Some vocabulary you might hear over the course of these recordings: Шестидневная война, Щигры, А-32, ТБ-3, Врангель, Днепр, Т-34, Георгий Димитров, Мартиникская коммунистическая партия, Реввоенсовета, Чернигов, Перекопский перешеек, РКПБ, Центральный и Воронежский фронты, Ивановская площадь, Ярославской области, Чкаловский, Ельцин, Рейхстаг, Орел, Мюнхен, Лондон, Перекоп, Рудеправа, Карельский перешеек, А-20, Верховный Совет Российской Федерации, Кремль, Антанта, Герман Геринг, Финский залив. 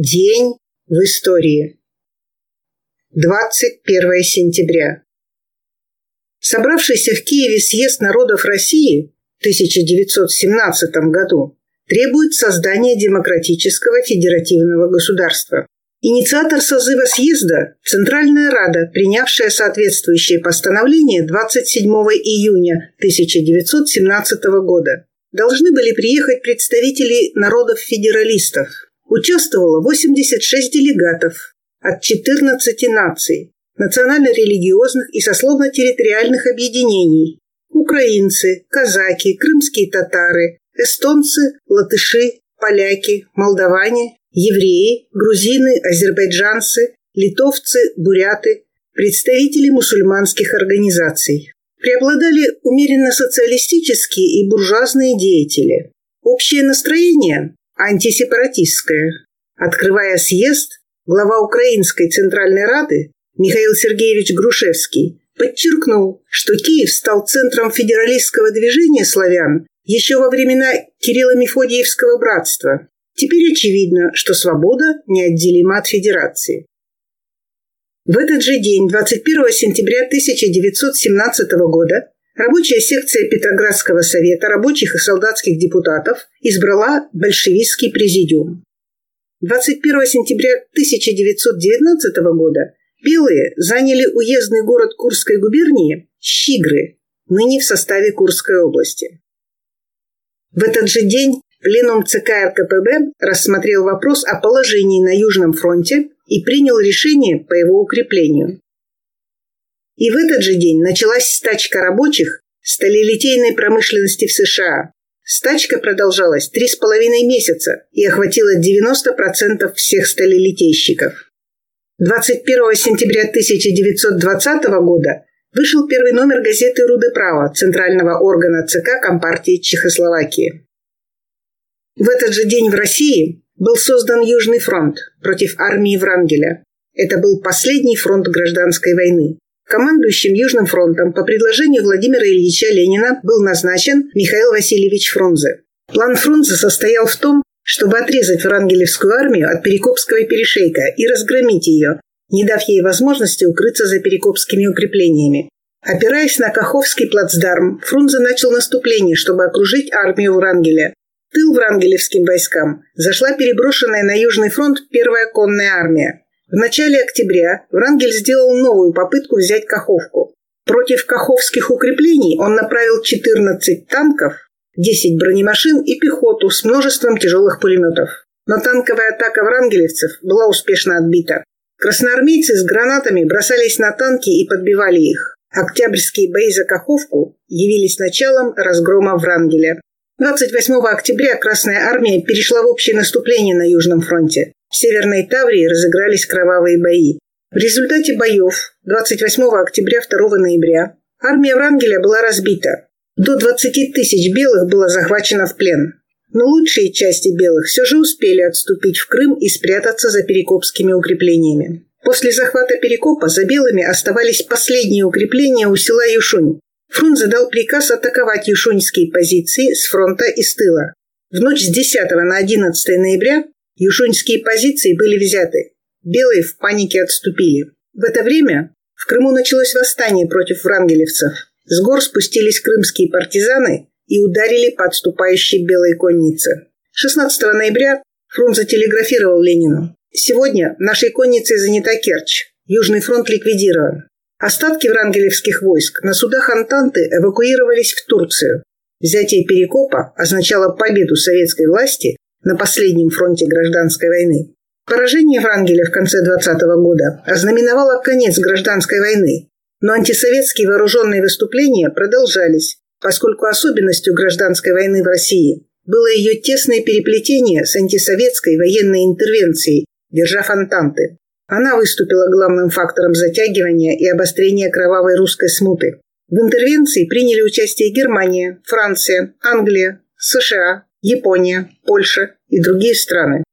День в истории. 21 сентября. Собравшийся в Киеве съезд народов России в 1917 году требует создания демократического федеративного государства. Инициатор созыва съезда – Центральная Рада, принявшая соответствующее постановление 27 июня 1917 года. Должны были приехать представители народов-федералистов. Участвовало 86 делегатов от 14 наций, национально-религиозных и сословно-территориальных объединений: украинцы, казаки, крымские татары, эстонцы, латыши, поляки, молдаване, евреи, грузины, азербайджанцы, литовцы, буряты, представители мусульманских организаций. Преобладали умеренно-социалистические и буржуазные деятели. Общее настроение антисепаратистское. Открывая съезд, глава Украинской Центральной Рады Михаил Сергеевич Грушевский подчеркнул, что Киев стал центром федералистского движения славян еще во времена Кирилло-Мефодиевского братства. Теперь очевидно, что свобода неотделима от федерации. В этот же день, 21 сентября 1917 года, рабочая секция Петроградского совета рабочих и солдатских депутатов избрала большевистский президиум. 21 сентября 1919 года белые заняли уездный город Курской губернии Щигры, ныне в составе Курской области. В этот же день Пленум ЦК РКПБ рассмотрел вопрос о положении на Южном фронте и принял решение по его укреплению. И в этот же день началась стачка рабочих сталелитейной промышленности в США. Стачка продолжалась 3,5 месяца и охватила 90% всех сталелитейщиков. 21 сентября 1920 года вышел первый номер газеты «Рудеправа» центрального органа ЦК Компартии Чехословакии. В этот же день в России был создан Южный фронт против армии Врангеля. Это был последний фронт гражданской войны. Командующим Южным фронтом по предложению Владимира Ильича Ленина был назначен Михаил Васильевич Фрунзе. План Фрунзе состоял в том, чтобы отрезать врангелевскую армию от Перекопского перешейка и разгромить ее, не дав ей возможности укрыться за перекопскими укреплениями. Опираясь на Каховский плацдарм, Фрунзе начал наступление, чтобы окружить армию Врангеля. В тыл врангелевским войскам зашла переброшенная на Южный фронт 1-я конная армия. В начале октября Врангель сделал новую попытку взять Каховку. Против каховских укреплений он направил 14 танков, 10 бронемашин и пехоту с множеством тяжелых пулеметов. Но танковая атака врангелевцев была успешно отбита. Красноармейцы с гранатами бросались на танки и подбивали их. Октябрьские бои за Каховку явились началом разгрома Врангеля. 28 октября Красная армия перешла в общее наступление на Южном фронте. В Северной Таврии разыгрались кровавые бои. В результате боев 28 октября 2 ноября армия Врангеля была разбита. До 20 тысяч белых было захвачено в плен. Но лучшие части белых все же успели отступить в Крым и спрятаться за перекопскими укреплениями. После захвата Перекопа за белыми оставались последние укрепления у села Юшунь. Фрунзе дал приказ атаковать юшуньские позиции с фронта и с тыла. В ночь с 10 на 11 ноября юшуньские позиции были взяты. Белые в панике отступили. В это время в Крыму началось восстание против врангелевцев. С гор спустились крымские партизаны и ударили по отступающей белой коннице. 16 ноября Фрунзе телеграфировал Ленину: «Сегодня нашей конницей занята Керчь. Южный фронт ликвидирован». Остатки врангелевских войск на судах Антанты эвакуировались в Турцию. Взятие Перекопа означало победу советской власти на последнем фронте гражданской войны. Поражение Врангеля в конце 20 года ознаменовало конец гражданской войны, но антисоветские вооруженные выступления продолжались, поскольку особенностью гражданской войны в России было ее тесное переплетение с антисоветской военной интервенцией держав Антанты. Она выступила главным фактором затягивания и обострения кровавой русской смуты. В интервенции приняли участие Германия, Франция, Англия, США, Япония, Польша и другие страны.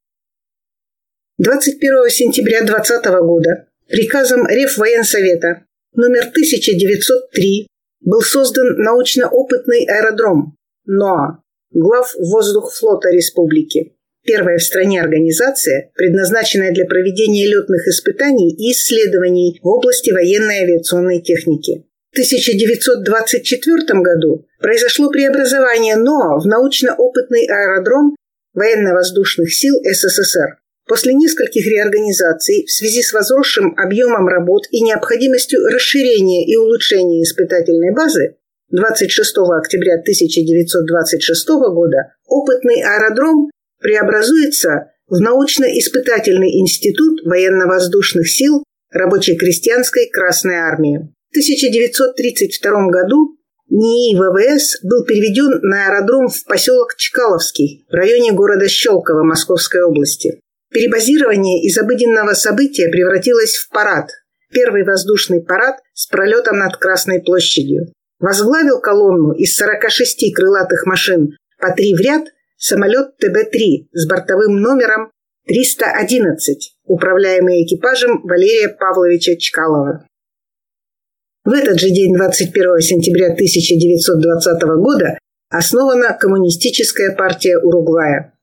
21 сентября 2020 года приказом Реввоенсовета номер 1903 был создан научно-опытный аэродром НОА Главвоздухфлота Республики. Первая в стране организация, предназначенная для проведения летных испытаний и исследований в области военной авиационной техники. В 1924 году произошло преобразование НОА в научно-опытный аэродром Военно-воздушных сил СССР. После нескольких реорганизаций в связи с возросшим объемом работ и необходимостью расширения и улучшения испытательной базы 26 октября 1926 года опытный аэродром преобразуется в научно-испытательный институт военно-воздушных сил рабоче-крестьянской Красной Армии. В 1932 году НИИ ВВС был переведен на аэродром в поселок Чкаловский в районе города Щелково Московской области. Перебазирование из обыденного события превратилось в парад. Первый воздушный парад с пролетом над Красной площадью. Возглавил колонну из 46 крылатых машин по 3 в ряд самолет ТБ-3 с бортовым номером 311, управляемый экипажем Валерия Павловича Чкалова. В этот же день, 21 сентября 1920 года, основана Коммунистическая партия Уругвая.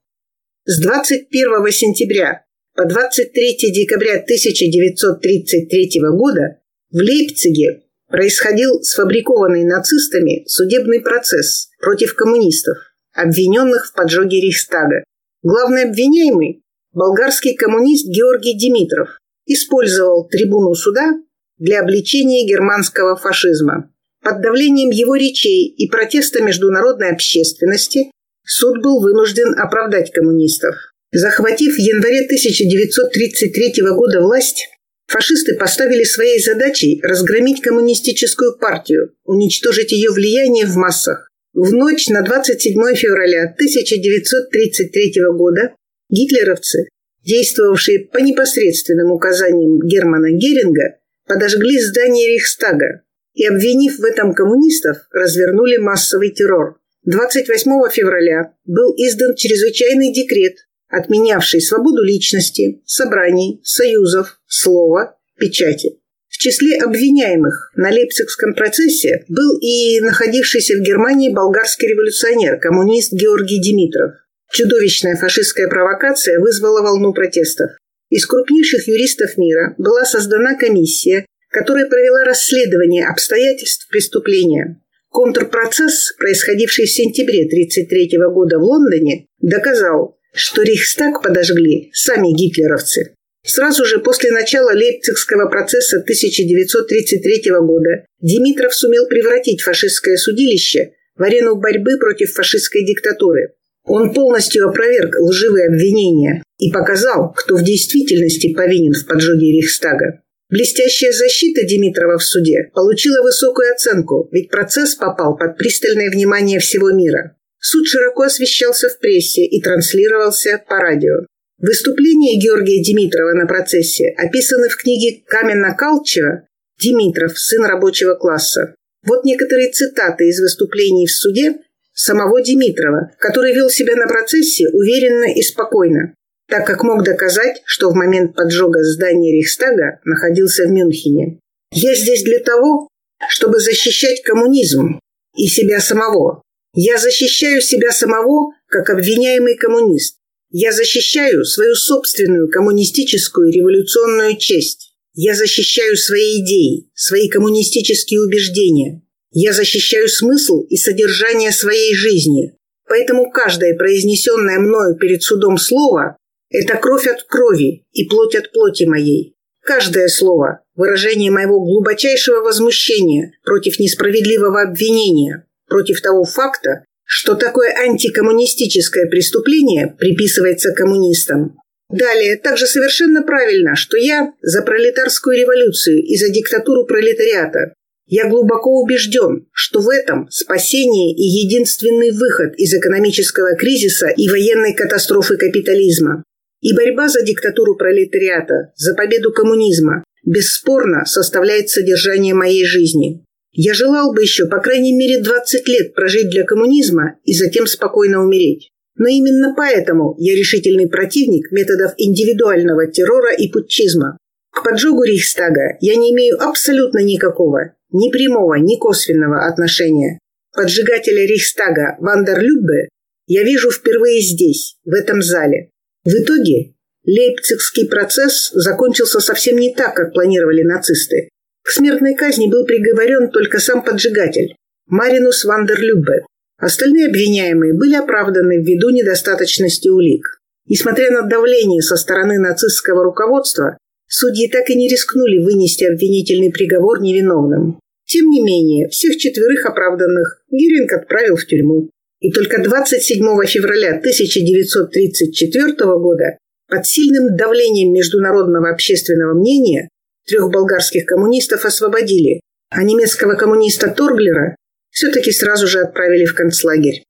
С 21 сентября по 23 декабря 1933 года в Лейпциге происходил сфабрикованный нацистами судебный процесс против коммунистов, обвиненных в поджоге Рейхстага. Главный обвиняемый, болгарский коммунист Георгий Димитров, использовал трибуну суда для обличения германского фашизма. Под давлением его речей и протеста международной общественности суд был вынужден оправдать коммунистов. Захватив в январе 1933 года власть, фашисты поставили своей задачей разгромить коммунистическую партию, уничтожить ее влияние в массах. В ночь на 27 февраля 1933 года гитлеровцы, действовавшие по непосредственным указаниям Германа Геринга, подожгли здание Рейхстага и, обвинив в этом коммунистов, развернули массовый террор. 28 февраля был издан чрезвычайный декрет, отменявший свободу личности, собраний, союзов, слова, печати. В числе обвиняемых на Лейпцигском процессе был и находившийся в Германии болгарский революционер, коммунист Георгий Димитров. Чудовищная фашистская провокация вызвала волну протестов. Из крупнейших юристов мира была создана комиссия, которая провела расследование обстоятельств преступления. Контрпроцесс, происходивший в сентябре 1933 года в Лондоне, доказал, что Рейхстаг подожгли сами гитлеровцы. Сразу же после начала Лейпцигского процесса 1933 года Димитров сумел превратить фашистское судилище в арену борьбы против фашистской диктатуры. Он полностью опроверг лживые обвинения и показал, кто в действительности повинен в поджоге Рейхстага. Блестящая защита Димитрова в суде получила высокую оценку, ведь процесс попал под пристальное внимание всего мира. Суд широко освещался в прессе и транслировался по радио. Выступления Георгия Димитрова на процессе описаны в книге Камена-Калчева «Димитров, сын рабочего класса». Вот некоторые цитаты из выступлений в суде самого Димитрова, который вел себя на процессе уверенно и спокойно, так как мог доказать, что в момент поджога здания Рейхстага находился в Мюнхене. «Я здесь для того, чтобы защищать коммунизм и себя самого. Я защищаю себя самого, как обвиняемый коммунист. Я защищаю свою собственную коммунистическую революционную честь. Я защищаю свои идеи, свои коммунистические убеждения. Я защищаю смысл и содержание своей жизни. Поэтому каждое произнесенное мною перед судом слово – это кровь от крови и плоть от плоти моей. Каждое слово – выражение моего глубочайшего возмущения против несправедливого обвинения, против того факта, что такое антикоммунистическое преступление приписывается коммунистам. Далее, также совершенно правильно, что я за пролетарскую революцию и за диктатуру пролетариата. Я глубоко убежден, что в этом спасение и единственный выход из экономического кризиса и военной катастрофы капитализма. И борьба за диктатуру пролетариата, за победу коммунизма, бесспорно составляет содержание моей жизни. Я желал бы еще, по крайней мере, 20 лет прожить для коммунизма и затем спокойно умереть. Но именно поэтому я решительный противник методов индивидуального террора и путчизма. К поджогу Рейхстага я не имею абсолютно никакого, ни прямого, ни косвенного отношения. Поджигателя Рейхстага ван дер Люббе я вижу впервые здесь, в этом зале. В итоге Лейпцигский процесс закончился совсем не так, как планировали нацисты. К смертной казни был приговорен только сам поджигатель Маринус ван дер Люббе. Остальные обвиняемые были оправданы ввиду недостаточности улик. Несмотря на давление со стороны нацистского руководства, судьи так и не рискнули вынести обвинительный приговор невиновным. Тем не менее, всех четверых оправданных Геринг отправил в тюрьму. И только 27 февраля 1934 года под сильным давлением международного общественного мнения трех болгарских коммунистов освободили, а немецкого коммуниста Торглера все-таки сразу же отправили в концлагерь.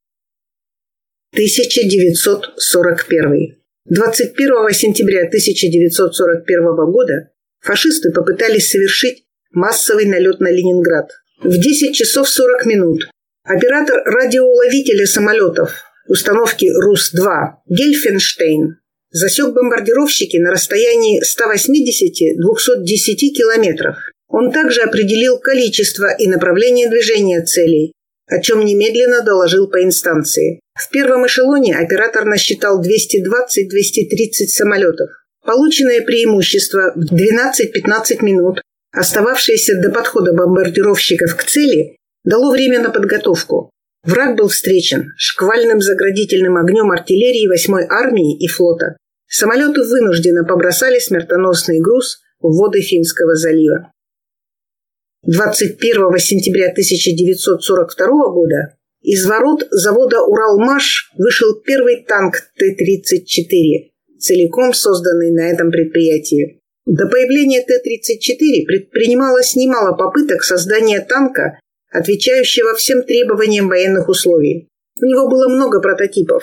1941. 21 сентября 1941 года фашисты попытались совершить массовый налет на Ленинград. В 10 часов 40 минут оператор радиоуловителя самолетов установки РУС-2 Гельфенштейн засек бомбардировщики на расстоянии 180-210 километров. Он также определил количество и направление движения целей, о чем немедленно доложил по инстанции. В первом эшелоне оператор насчитал 220-230 самолетов. Полученное преимущество в 12-15 минут, остававшееся до подхода бомбардировщиков к цели, дало время на подготовку. Враг был встречен шквальным заградительным огнем артиллерии 8-й армии и флота. Самолеты вынужденно побросали смертоносный груз в воды Финского залива. 21 сентября 1942 года из ворот завода «Уралмаш» вышел первый танк Т-34, целиком созданный на этом предприятии. До появления Т-34 предпринималось немало попыток создания танка, отвечающего всем требованиям военных условий. У него было много прототипов,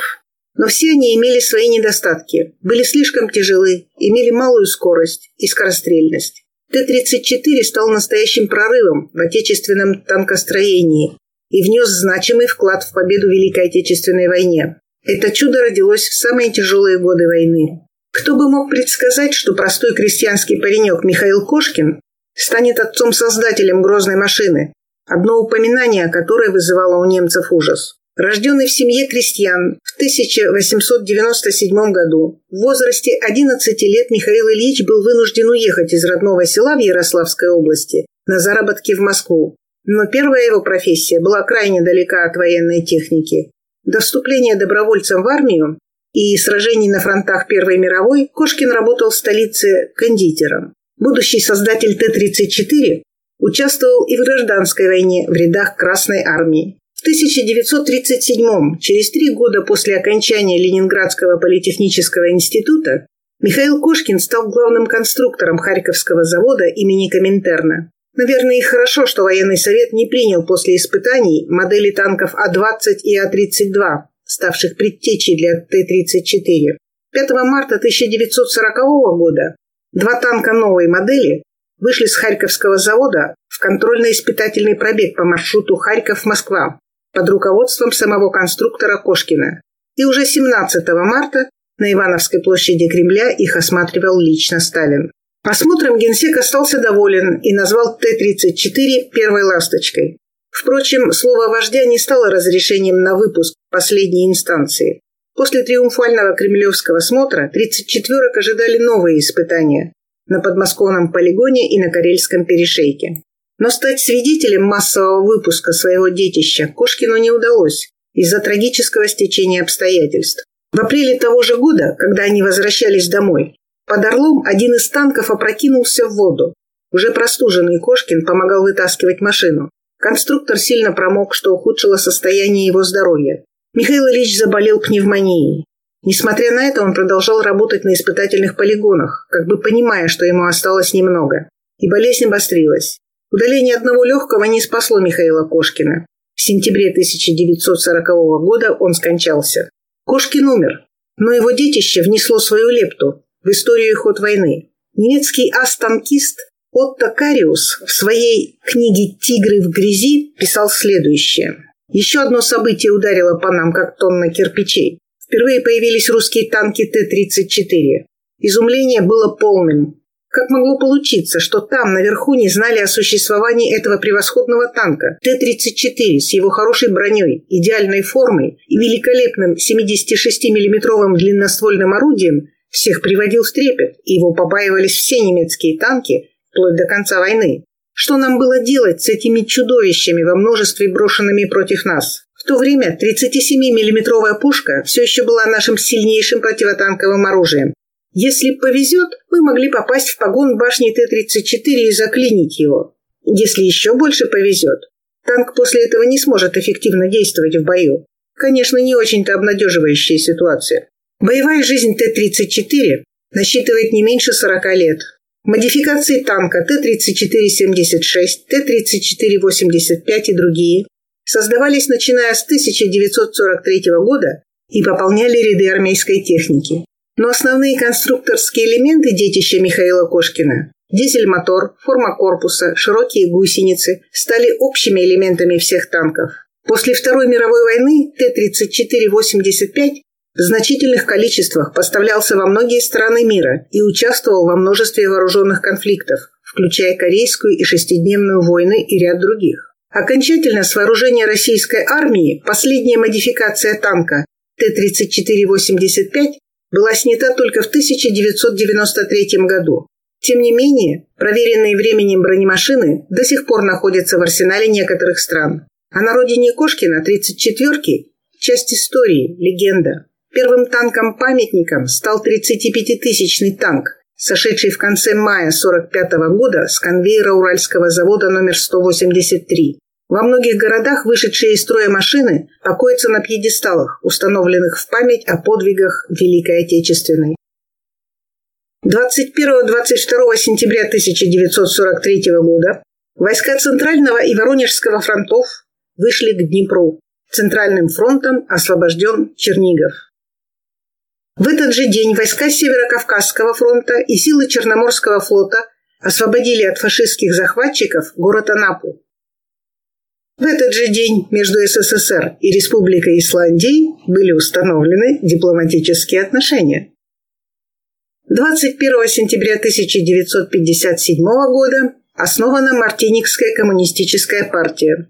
но все они имели свои недостатки, были слишком тяжелы, имели малую скорость и скорострельность. Т-34 стал настоящим прорывом в отечественном танкостроении и внес значимый вклад в победу в Великой Отечественной войне. Это чудо родилось в самые тяжелые годы войны. Кто бы мог предсказать, что простой крестьянский паренек Михаил Кошкин станет отцом-создателем грозной машины, одно упоминание о которой вызывало у немцев ужас. Рожденный в семье крестьян в 1897 году, в возрасте 11 лет Михаил Ильич был вынужден уехать из родного села в Ярославской области на заработки в Москву. Но первая его профессия была крайне далека от военной техники. До вступления добровольцем в армию и сражений на фронтах Первой мировой Кошкин работал в столице кондитером. Будущий создатель Т-34 участвовал и в гражданской войне в рядах Красной армии. В 1937-м, через 3 года после окончания Ленинградского политехнического института, Михаил Кошкин стал главным конструктором Харьковского завода имени Коминтерна. Наверное, и хорошо, что военный совет не принял после испытаний модели танков А-20 и А-32, ставших предтечей для Т-34. 5 марта 1940 года 2 танка новой модели вышли с Харьковского завода в контрольно-испытательный пробег по маршруту Харьков-Москва под руководством самого конструктора Кошкина. И уже 17 марта на Ивановской площади Кремля их осматривал лично Сталин. Осмотром генсек остался доволен и назвал Т-34 «первой ласточкой». Впрочем, слово вождя не стало разрешением на выпуск последней инстанции. После триумфального кремлевского смотра 34-ок ожидали новые испытания на подмосковном полигоне и на Карельском перешейке. Но стать свидетелем массового выпуска своего детища Кошкину не удалось из-за трагического стечения обстоятельств. В апреле того же года, когда они возвращались домой, под Орлом один из танков опрокинулся в воду. Уже простуженный Кошкин помогал вытаскивать машину. Конструктор сильно промок, что ухудшило состояние его здоровья. Михаил Ильич заболел пневмонией. Несмотря на это, он продолжал работать на испытательных полигонах, как бы понимая, что ему осталось немного. И болезнь обострилась. Удаление одного легкого не спасло Михаила Кошкина. В сентябре 1940 года он скончался. Кошкин умер, но его детище внесло свою лепту в историю и ход войны. Немецкий ас-танкист Отто Кариус в своей книге «Тигры в грязи» писал следующее. «Еще одно событие ударило по нам, как тонна кирпичей. Впервые появились русские танки Т-34. Изумление было полным. Как могло получиться, что там, наверху, не знали о существовании этого превосходного танка Т-34 с его хорошей броней, идеальной формой и великолепным 76-миллиметровым длинноствольным орудием всех приводил в трепет, и его побаивались все немецкие танки вплоть до конца войны? Что нам было делать с этими чудовищами во множестве, брошенными против нас? В то время 37-миллиметровая пушка все еще была нашим сильнейшим противотанковым оружием. Если повезет, мы могли попасть в погон башни Т-34 и заклинить его. Если еще больше повезет, танк после этого не сможет эффективно действовать в бою. Конечно, не очень-то обнадеживающая ситуация. Боевая жизнь Т-34 насчитывает не меньше 40 лет. Модификации танка Т-34-76, Т-34-85 и другие создавались начиная с 1943 года и пополняли ряды армейской техники. Но основные конструкторские элементы детища Михаила Кошкина – дизель-мотор, форма корпуса, широкие гусеницы – стали общими элементами всех танков. После Второй мировой войны Т-34-85 в значительных количествах поставлялся во многие страны мира и участвовал во множестве вооруженных конфликтов, включая Корейскую и Шестидневную войны и ряд других. Окончательно с вооружения российской армии последняя модификация танка Т-34-85 была снята только в 1993 году. Тем не менее, проверенные временем бронемашины до сих пор находятся в арсенале некоторых стран. А на родине Кошкина 34-ки – часть истории, легенда. Первым танком-памятником стал 35-тысячный танк, сошедший в конце мая 1945 года с конвейера Уральского завода номер 183. Во многих городах вышедшие из строя машины покоятся на пьедесталах, установленных в память о подвигах Великой Отечественной. 21-22 сентября 1943 года войска Центрального и Воронежского фронтов вышли к Днепру. Центральным фронтом освобожден Чернигов. В этот же день войска Северо-Кавказского фронта и силы Черноморского флота освободили от фашистских захватчиков город Анапу. В этот же день между СССР и Республикой Исландии были установлены дипломатические отношения. 21 сентября 1957 года основана Мартиникская коммунистическая партия.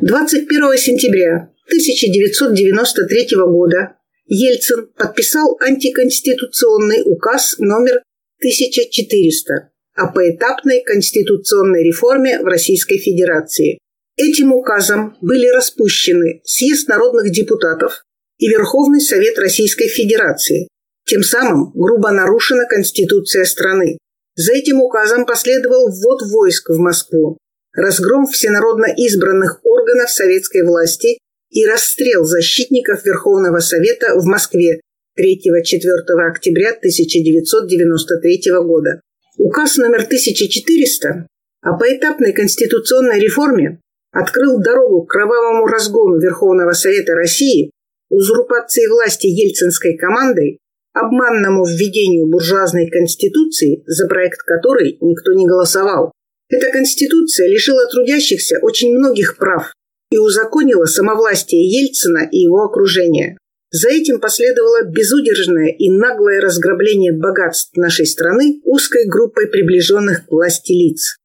21 сентября 1993 года Ельцин подписал антиконституционный указ номер 1400 о поэтапной конституционной реформе в Российской Федерации. Этим указом были распущены Съезд народных депутатов и Верховный Совет Российской Федерации. Тем самым грубо нарушена Конституция страны. За этим указом последовал ввод войск в Москву, разгром всенародно избранных органов советской власти и расстрел защитников Верховного Совета в Москве 3-4 октября 1993 года. Указ номер 1400 о поэтапной конституционной реформе открыл дорогу к кровавому разгону Верховного Совета России, узурпации власти ельцинской командой, обманному введению буржуазной конституции, за проект которой никто не голосовал. Эта конституция лишила трудящихся очень многих прав и узаконила самовластие Ельцина и его окружения. За этим последовало безудержное и наглое разграбление богатств нашей страны узкой группой приближенных к власти лиц.